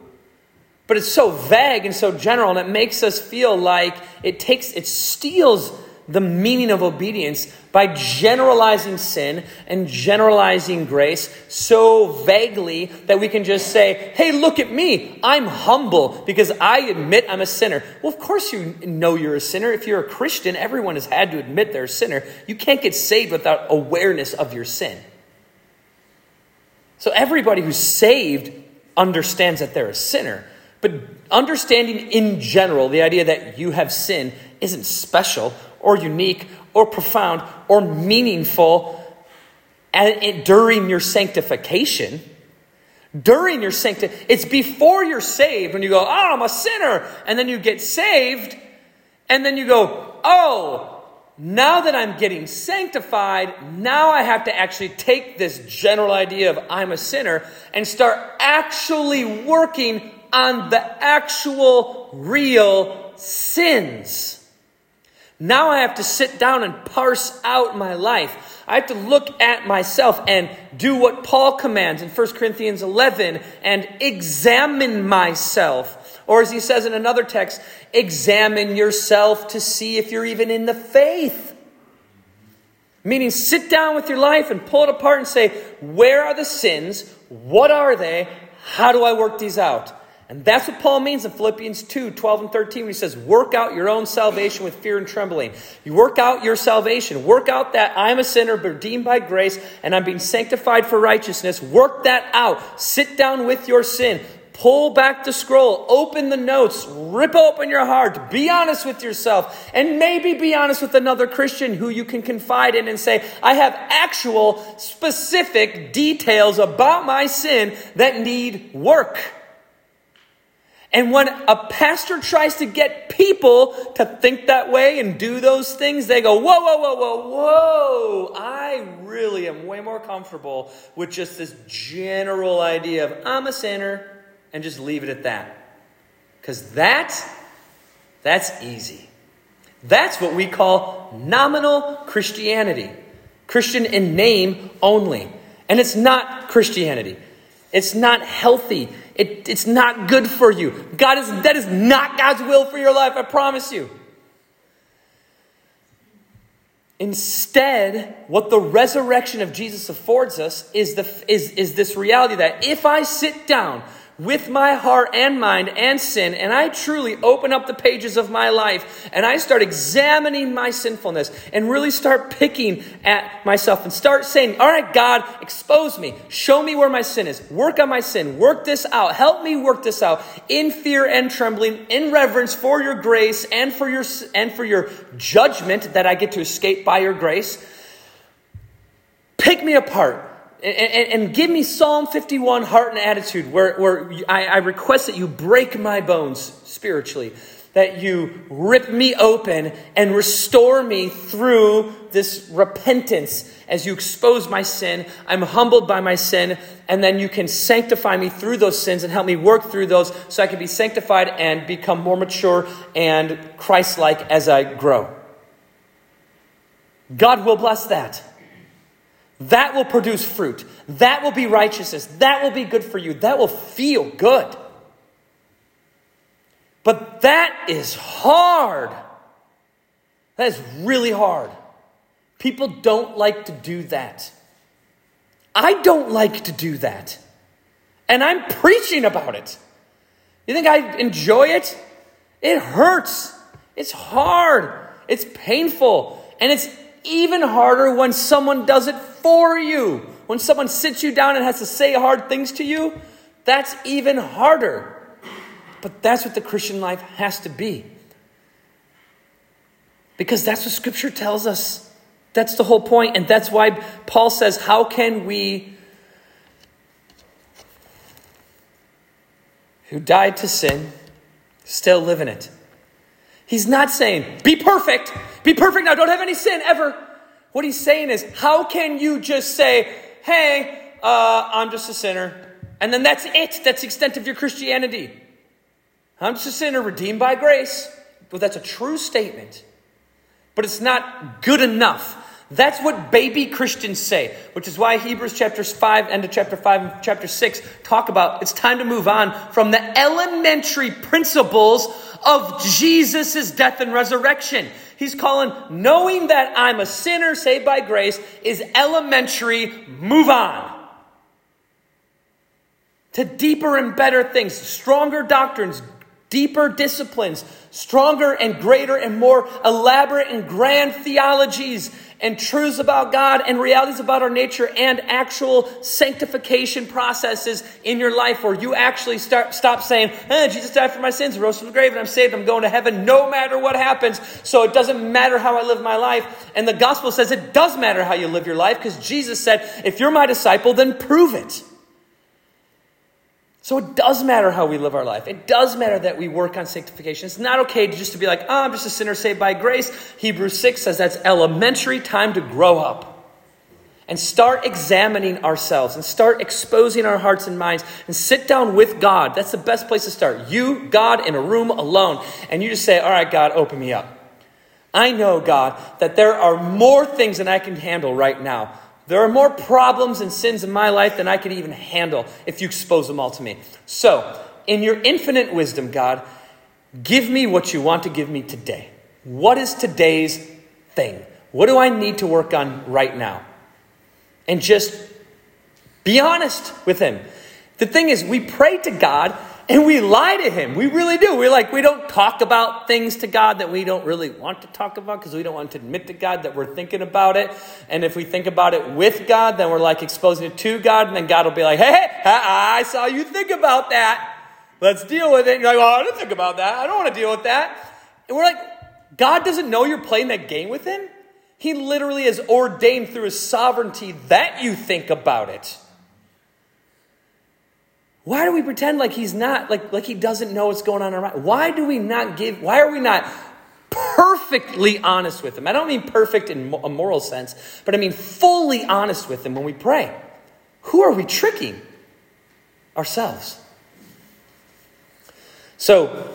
but it's so vague and so general, and it makes us feel like it takes, it steals the meaning of obedience by generalizing sin and generalizing grace so vaguely that we can just say, hey, look at me. I'm humble because I admit I'm a sinner. Well, of course you know you're a sinner. If you're a Christian, everyone has had to admit they're a sinner. You can't get saved without awareness of your sin. So everybody who's saved understands that they're a sinner. But understanding in general, the idea that you have sin isn't special or unique or profound or meaningful and, and during your sanctification. During your sanctification. It's before you're saved when you go, oh, I'm a sinner. And then you get saved. And then you go, oh, now that I'm getting sanctified, now I have to actually take this general idea of I'm a sinner and start actually working on the actual real sins. Now I have to sit down and parse out my life. I have to look at myself and do what Paul commands in First Corinthians eleven and examine myself. Or as he says in another text, examine yourself to see if you're even in the faith. Meaning sit down with your life and pull it apart and say, where are the sins? What are they? How do I work these out? And that's what Paul means in Philippians two, twelve and thirteen, when he says, work out your own salvation with fear and trembling. You work out your salvation. Work out that I'm a sinner, redeemed by grace, and I'm being sanctified for righteousness. Work that out. Sit down with your sin. Pull back the scroll. Open the notes. Rip open your heart. Be honest with yourself. And maybe be honest with another Christian who you can confide in and say, I have actual, specific details about my sin that need work. And when a pastor tries to get people to think that way and do those things, they go, whoa, whoa, whoa, whoa, whoa. I really am way more comfortable with just this general idea of I'm a sinner and just leave it at that. Because that, that's easy. That's what we call nominal Christianity. Christian in name only. And it's not Christianity. It's not healthy. It, it's not good for you. God is, that is not God's will for your life, I promise you. Instead, what the resurrection of Jesus affords us is, the, is, is this reality that if I sit down with my heart and mind and sin, and I truly open up the pages of my life, and I start examining my sinfulness, and really start picking at myself, and start saying, all right, God, expose me. Show me where my sin is. Work on my sin. Work this out. Help me work this out in fear and trembling, in reverence for your grace and for your, and for your judgment that I get to escape by your grace. Pick me apart. And give me Psalm fifty-one heart and attitude where, where I request that you break my bones spiritually, that you rip me open and restore me through this repentance. As you expose my sin, I'm humbled by my sin, and then you can sanctify me through those sins and help me work through those so I can be sanctified and become more mature and Christ-like as I grow. God will bless that. That will produce fruit. That will be righteousness. That will be good for you. That will feel good. But that is hard. That is really hard. People don't like to do that. I don't like to do that. And I'm preaching about it. You think I enjoy it? It hurts. It's hard. It's painful. And it's even harder when someone does it for you. When someone sits you down and has to say hard things to you, that's even harder. But that's what the Christian life has to be. Because that's what Scripture tells us. That's the whole point. And that's why Paul says, how can we who died to sin still live in it? He's not saying, be perfect. Be perfect now. Don't have any sin ever. What he's saying is, how can you just say, hey, uh, I'm just a sinner. And then that's it. That's the extent of your Christianity. I'm just a sinner redeemed by grace. Well, that's a true statement. But it's not good enough. That's what baby Christians say, which is why Hebrews chapter five, end of chapter five and chapter six talk about it's time to move on from the elementary principles of Jesus' death and resurrection. He's calling knowing that I'm a sinner saved by grace is elementary. Move on to deeper and better things, stronger doctrines, deeper disciplines, stronger and greater and more elaborate and grand theologies and truths about God and realities about our nature and actual sanctification processes in your life where you actually start stop saying, eh, Jesus died for my sins, rose from the grave, and I'm saved, I'm going to heaven no matter what happens. So it doesn't matter how I live my life. And the gospel says it does matter how you live your life because Jesus said, if you're my disciple, then prove it. So it does matter how we live our life. It does matter that we work on sanctification. It's not okay to just to be like, oh, I'm just a sinner saved by grace. Hebrews six says that's elementary time to grow up and start examining ourselves and start exposing our hearts and minds and sit down with God. That's the best place to start. You, God, in a room alone. And you just say, all right, God, open me up. I know, God, that there are more things than I can handle right now. There are more problems and sins in my life than I could even handle if you expose them all to me. So, in your infinite wisdom, God, give me what you want to give me today. What is today's thing? What do I need to work on right now? And just be honest with him. The thing is, we pray to God and we lie to him. We really do. We're like, we don't talk about things to God that we don't really want to talk about because we don't want to admit to God that we're thinking about it. And if we think about it with God, then we're like exposing it to God. And then God will be like, hey, hey I saw you think about that. Let's deal with it. And you're like, oh, I didn't think about that. I don't want to deal with that. And we're like, God doesn't know you're playing that game with him. He literally has ordained through his sovereignty that you think about it. Why do we pretend like he's not, like, like he doesn't know what's going on around? Why do we not give, why are we not perfectly honest with him? I don't mean perfect in a moral sense, but I mean fully honest with him when we pray. Who are we tricking? Ourselves. So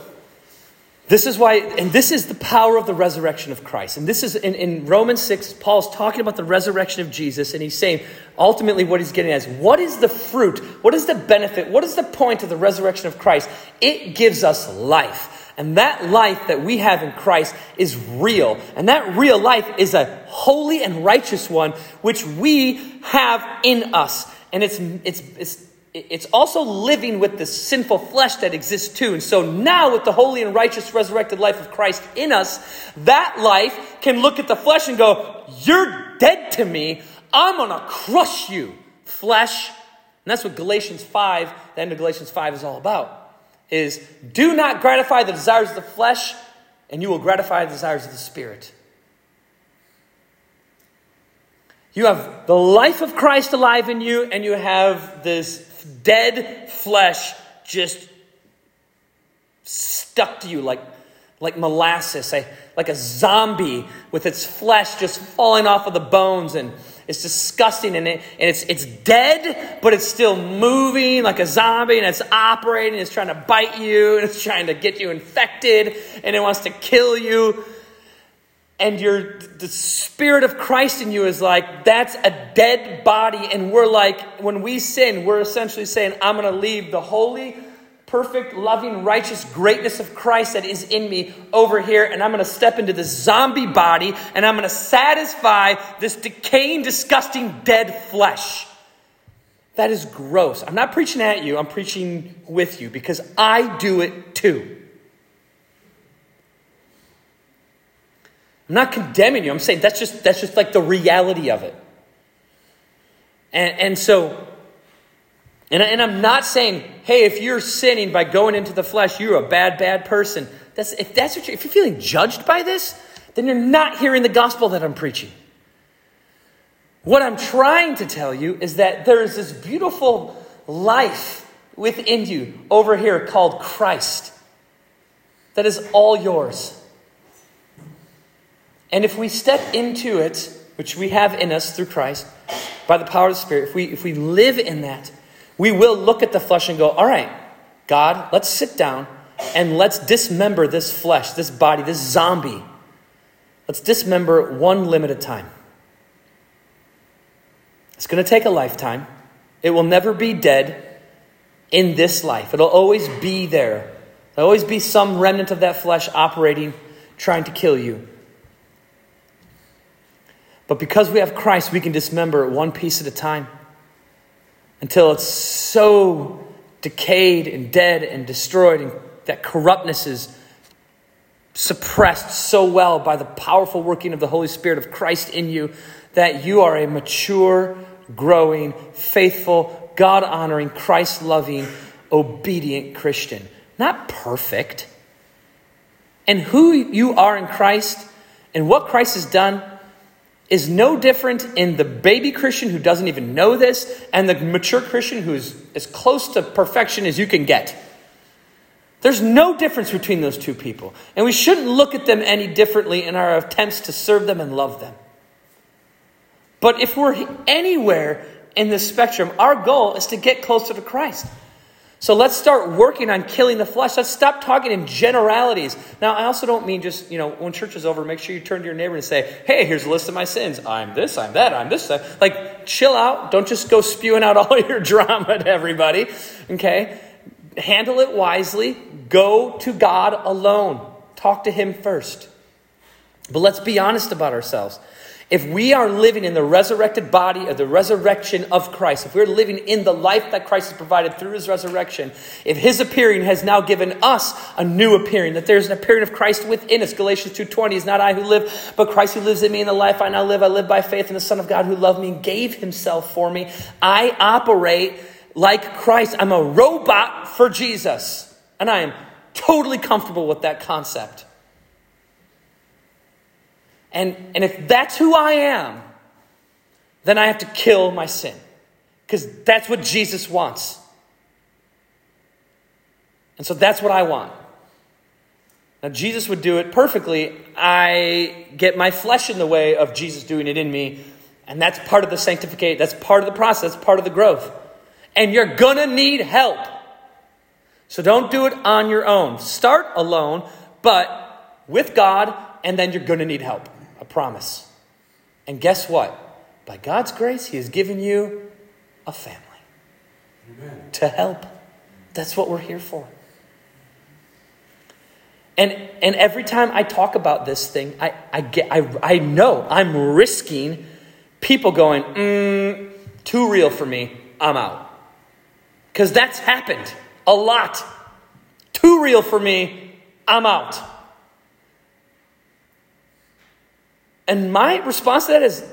this is why, and this is the power of the resurrection of Christ. And this is in, in Romans six, Paul's talking about the resurrection of Jesus. And he's saying, ultimately what he's getting at is, what is the fruit? What is the benefit? What is the point of the resurrection of Christ? It gives us life. And that life that we have in Christ is real. And that real life is a holy and righteous one, which we have in us. And it's, it's, it's, It's also living with the sinful flesh that exists too. And so now with the holy and righteous resurrected life of Christ in us, that life can look at the flesh and go, you're dead to me. I'm going to crush you, flesh. And that's what Galatians five, the end of Galatians five is all about, is do not gratify the desires of the flesh and you will gratify the desires of the spirit. You have the life of Christ alive in you and you have this dead flesh just stuck to you like, like molasses, I, like a zombie with its flesh just falling off of the bones, and it's disgusting, and, it, and it's it's dead, but it's still moving like a zombie, and it's operating, and it's trying to bite you, and it's trying to get you infected, and it wants to kill you. And your the spirit of Christ in you is like, that's a dead body. And we're like, when we sin, we're essentially saying, I'm going to leave the holy, perfect, loving, righteous greatness of Christ that is in me over here. And I'm going to step into this zombie body and I'm going to satisfy this decaying, disgusting, dead flesh. That is gross. I'm not preaching at you. I'm preaching with you because I do it too. I'm not condemning you. I'm saying that's just that's just like the reality of it. And and so, and, and I'm not saying, hey, if you're sinning by going into the flesh, you're a bad, bad person. That's if that's what you're, if you're feeling judged by this, then you're not hearing the gospel that I'm preaching. What I'm trying to tell you is that there is this beautiful life within you over here called Christ that is all yours. And if we step into it, which we have in us through Christ, by the power of the Spirit, if we if we live in that, we will look at the flesh and go, all right, God, let's sit down and let's dismember this flesh, this body, this zombie. Let's dismember it one limb at a time. It's going to take a lifetime. It will never be dead in this life. It'll always be there. There'll always be some remnant of that flesh operating, trying to kill you. But because we have Christ, we can dismember it one piece at a time until it's so decayed and dead and destroyed, and that corruptness is suppressed so well by the powerful working of the Holy Spirit of Christ in you that you are a mature, growing, faithful, God-honoring, Christ-loving, obedient Christian. Not perfect. And who you are in Christ and what Christ has done is no different in the baby Christian who doesn't even know this and the mature Christian who is as close to perfection as you can get. There's no difference between those two people. And we shouldn't look at them any differently in our attempts to serve them and love them. But if we're anywhere in this spectrum, our goal is to get closer to Christ. So let's start working on killing the flesh. Let's stop talking in generalities. Now, I also don't mean just, you know, when church is over, make sure you turn to your neighbor and say, hey, here's a list of my sins. I'm this, I'm that, I'm this. Like, chill out. Don't just go spewing out all your drama to everybody. Okay? Handle it wisely. Go to God alone. Talk to him first. But let's be honest about ourselves. If we are living in the resurrected body of the resurrection of Christ, if we're living in the life that Christ has provided through his resurrection, if his appearing has now given us a new appearing, that there's an appearing of Christ within us. Galatians two twenty is not I who live, but Christ who lives in me. In the life I now live, I live by faith in the Son of God who loved me and gave himself for me. I operate like Christ. I'm a robot for Jesus. And I am totally comfortable with that concept. And and if that's who I am, then I have to kill my sin because that's what Jesus wants. And so that's what I want. Now, Jesus would do it perfectly. I get my flesh in the way of Jesus doing it in me. And that's part of the sanctification. That's part of the process, part of the growth. And you're going to need help. So don't do it on your own. Start alone, but with God, and then you're going to need help. I promise. And guess what? By God's grace, he has given you a family. Amen. To help. That's what we're here for. And and every time I talk about this thing, I I get I I know I'm risking people going, mm, too real for me, I'm out. Because that's happened a lot. Too real for me, I'm out. And my response to that is,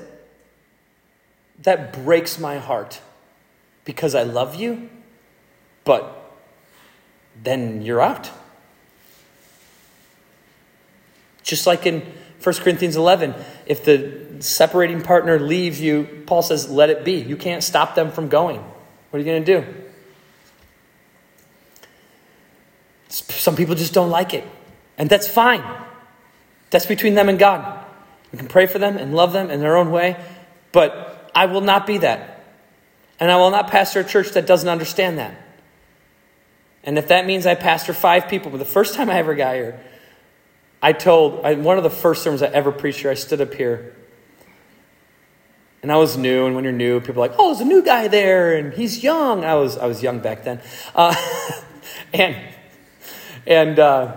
that breaks my heart because I love you, but then you're out. Just like in First Corinthians eleven, if the separating partner leaves you, Paul says, let it be. You can't stop them from going. What are you going to do? Some people just don't like it. And that's fine. That's between them and God. We can pray for them and love them in their own way. But I will not be that. And I will not pastor a church that doesn't understand that. And if that means I pastor five people, but the first time I ever got here, I told, I, one of the first sermons I ever preached here, I stood up here. And I was new, and when you're new, people are like, oh, there's a new guy there, and he's young. I was I was young back then. Uh, and and uh,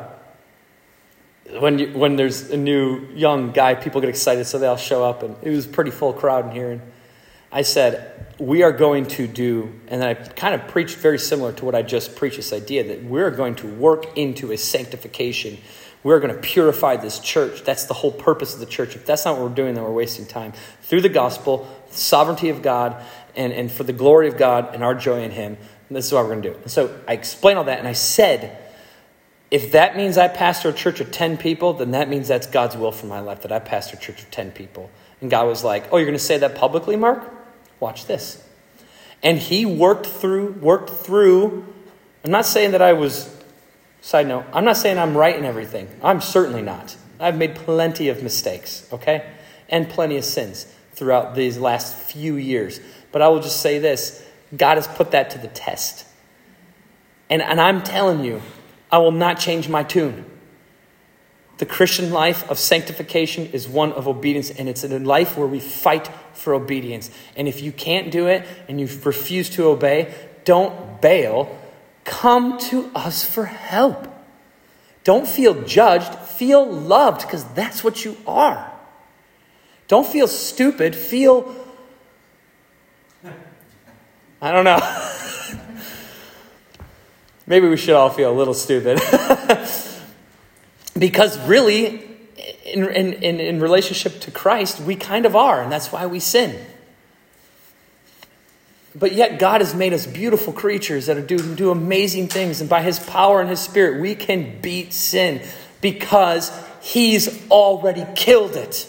when you, when there's a new young guy, people get excited, so they all show up. And it was a pretty full crowd in here. And I said, we are going to do, and I kind of preached very similar to what I just preached, this idea that we're going to work into a sanctification. We're going to purify this church. That's the whole purpose of the church. If that's not what we're doing, then we're wasting time. Through the gospel, the sovereignty of God, and, and for the glory of God and our joy in him, this is what we're going to do. And so I explained all that, and I said, if that means I pastor a church of ten people, then that means that's God's will for my life, that I pastor a church of ten people. And God was like, oh, you're going to say that publicly, Mark? Watch this. And he worked through, worked through, I'm not saying that I was... Side note, I'm not saying I'm right in everything. I'm certainly not. I've made plenty of mistakes, okay? And plenty of sins throughout these last few years. But I will just say this, God has put that to the test. And, and I'm telling you, I will not change my tune. The Christian life of sanctification is one of obedience, and it's a life where we fight for obedience. And if you can't do it and you refuse to obey, don't bail. Come to us for help. Don't feel judged. Feel loved, because that's what you are. Don't feel stupid. Feel, I don't know. Maybe we should all feel a little stupid. Because really, in, in, in, in relationship to Christ, we kind of are, and that's why we sin. But yet God has made us beautiful creatures that do, do amazing things. And by his power and his spirit, we can beat sin because he's already killed it.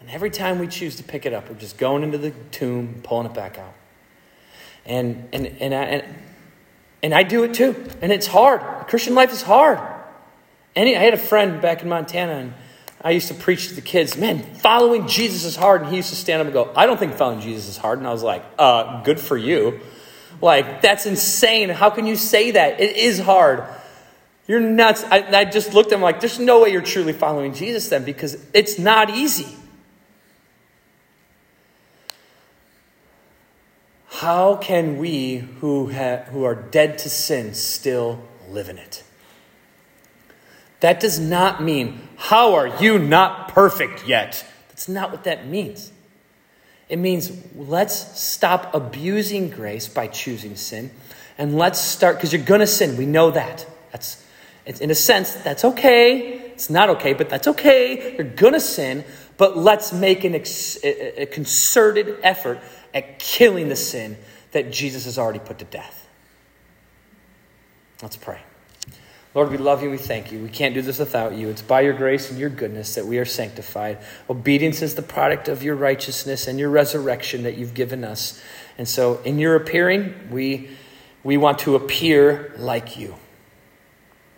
And every time we choose to pick it up, we're just going into the tomb, pulling it back out. And, and, and, I, and, and I do it too. And it's hard. The Christian life is hard. And I had a friend back in Montana, and I used to preach to the kids, man, following Jesus is hard. And he used to stand up and go, I don't think following Jesus is hard. And I was like, uh, good for you. Like, that's insane. How can you say that? It is hard. You're nuts. I, I just looked at him like, there's no way you're truly following Jesus then, because it's not easy. How can we who ha- who are dead to sin still live in it? That does not mean, how are you not perfect yet? That's not what that means. It means let's stop abusing grace by choosing sin, and let's start, because you're going to sin. We know that. That's, it's, in a sense, that's okay. It's not okay, but that's okay. You're going to sin, but let's make an ex, a, a concerted effort at killing the sin that Jesus has already put to death. Let's pray. Lord, we love you. We thank you. We can't do this without you. It's by your grace and your goodness that we are sanctified. Obedience is the product of your righteousness and your resurrection that you've given us. And so in your appearing, we We want to appear like you.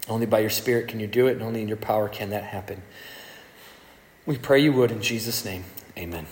Only by your Spirit can you do it, and only in your power can that happen. We pray you would in Jesus' name. Amen.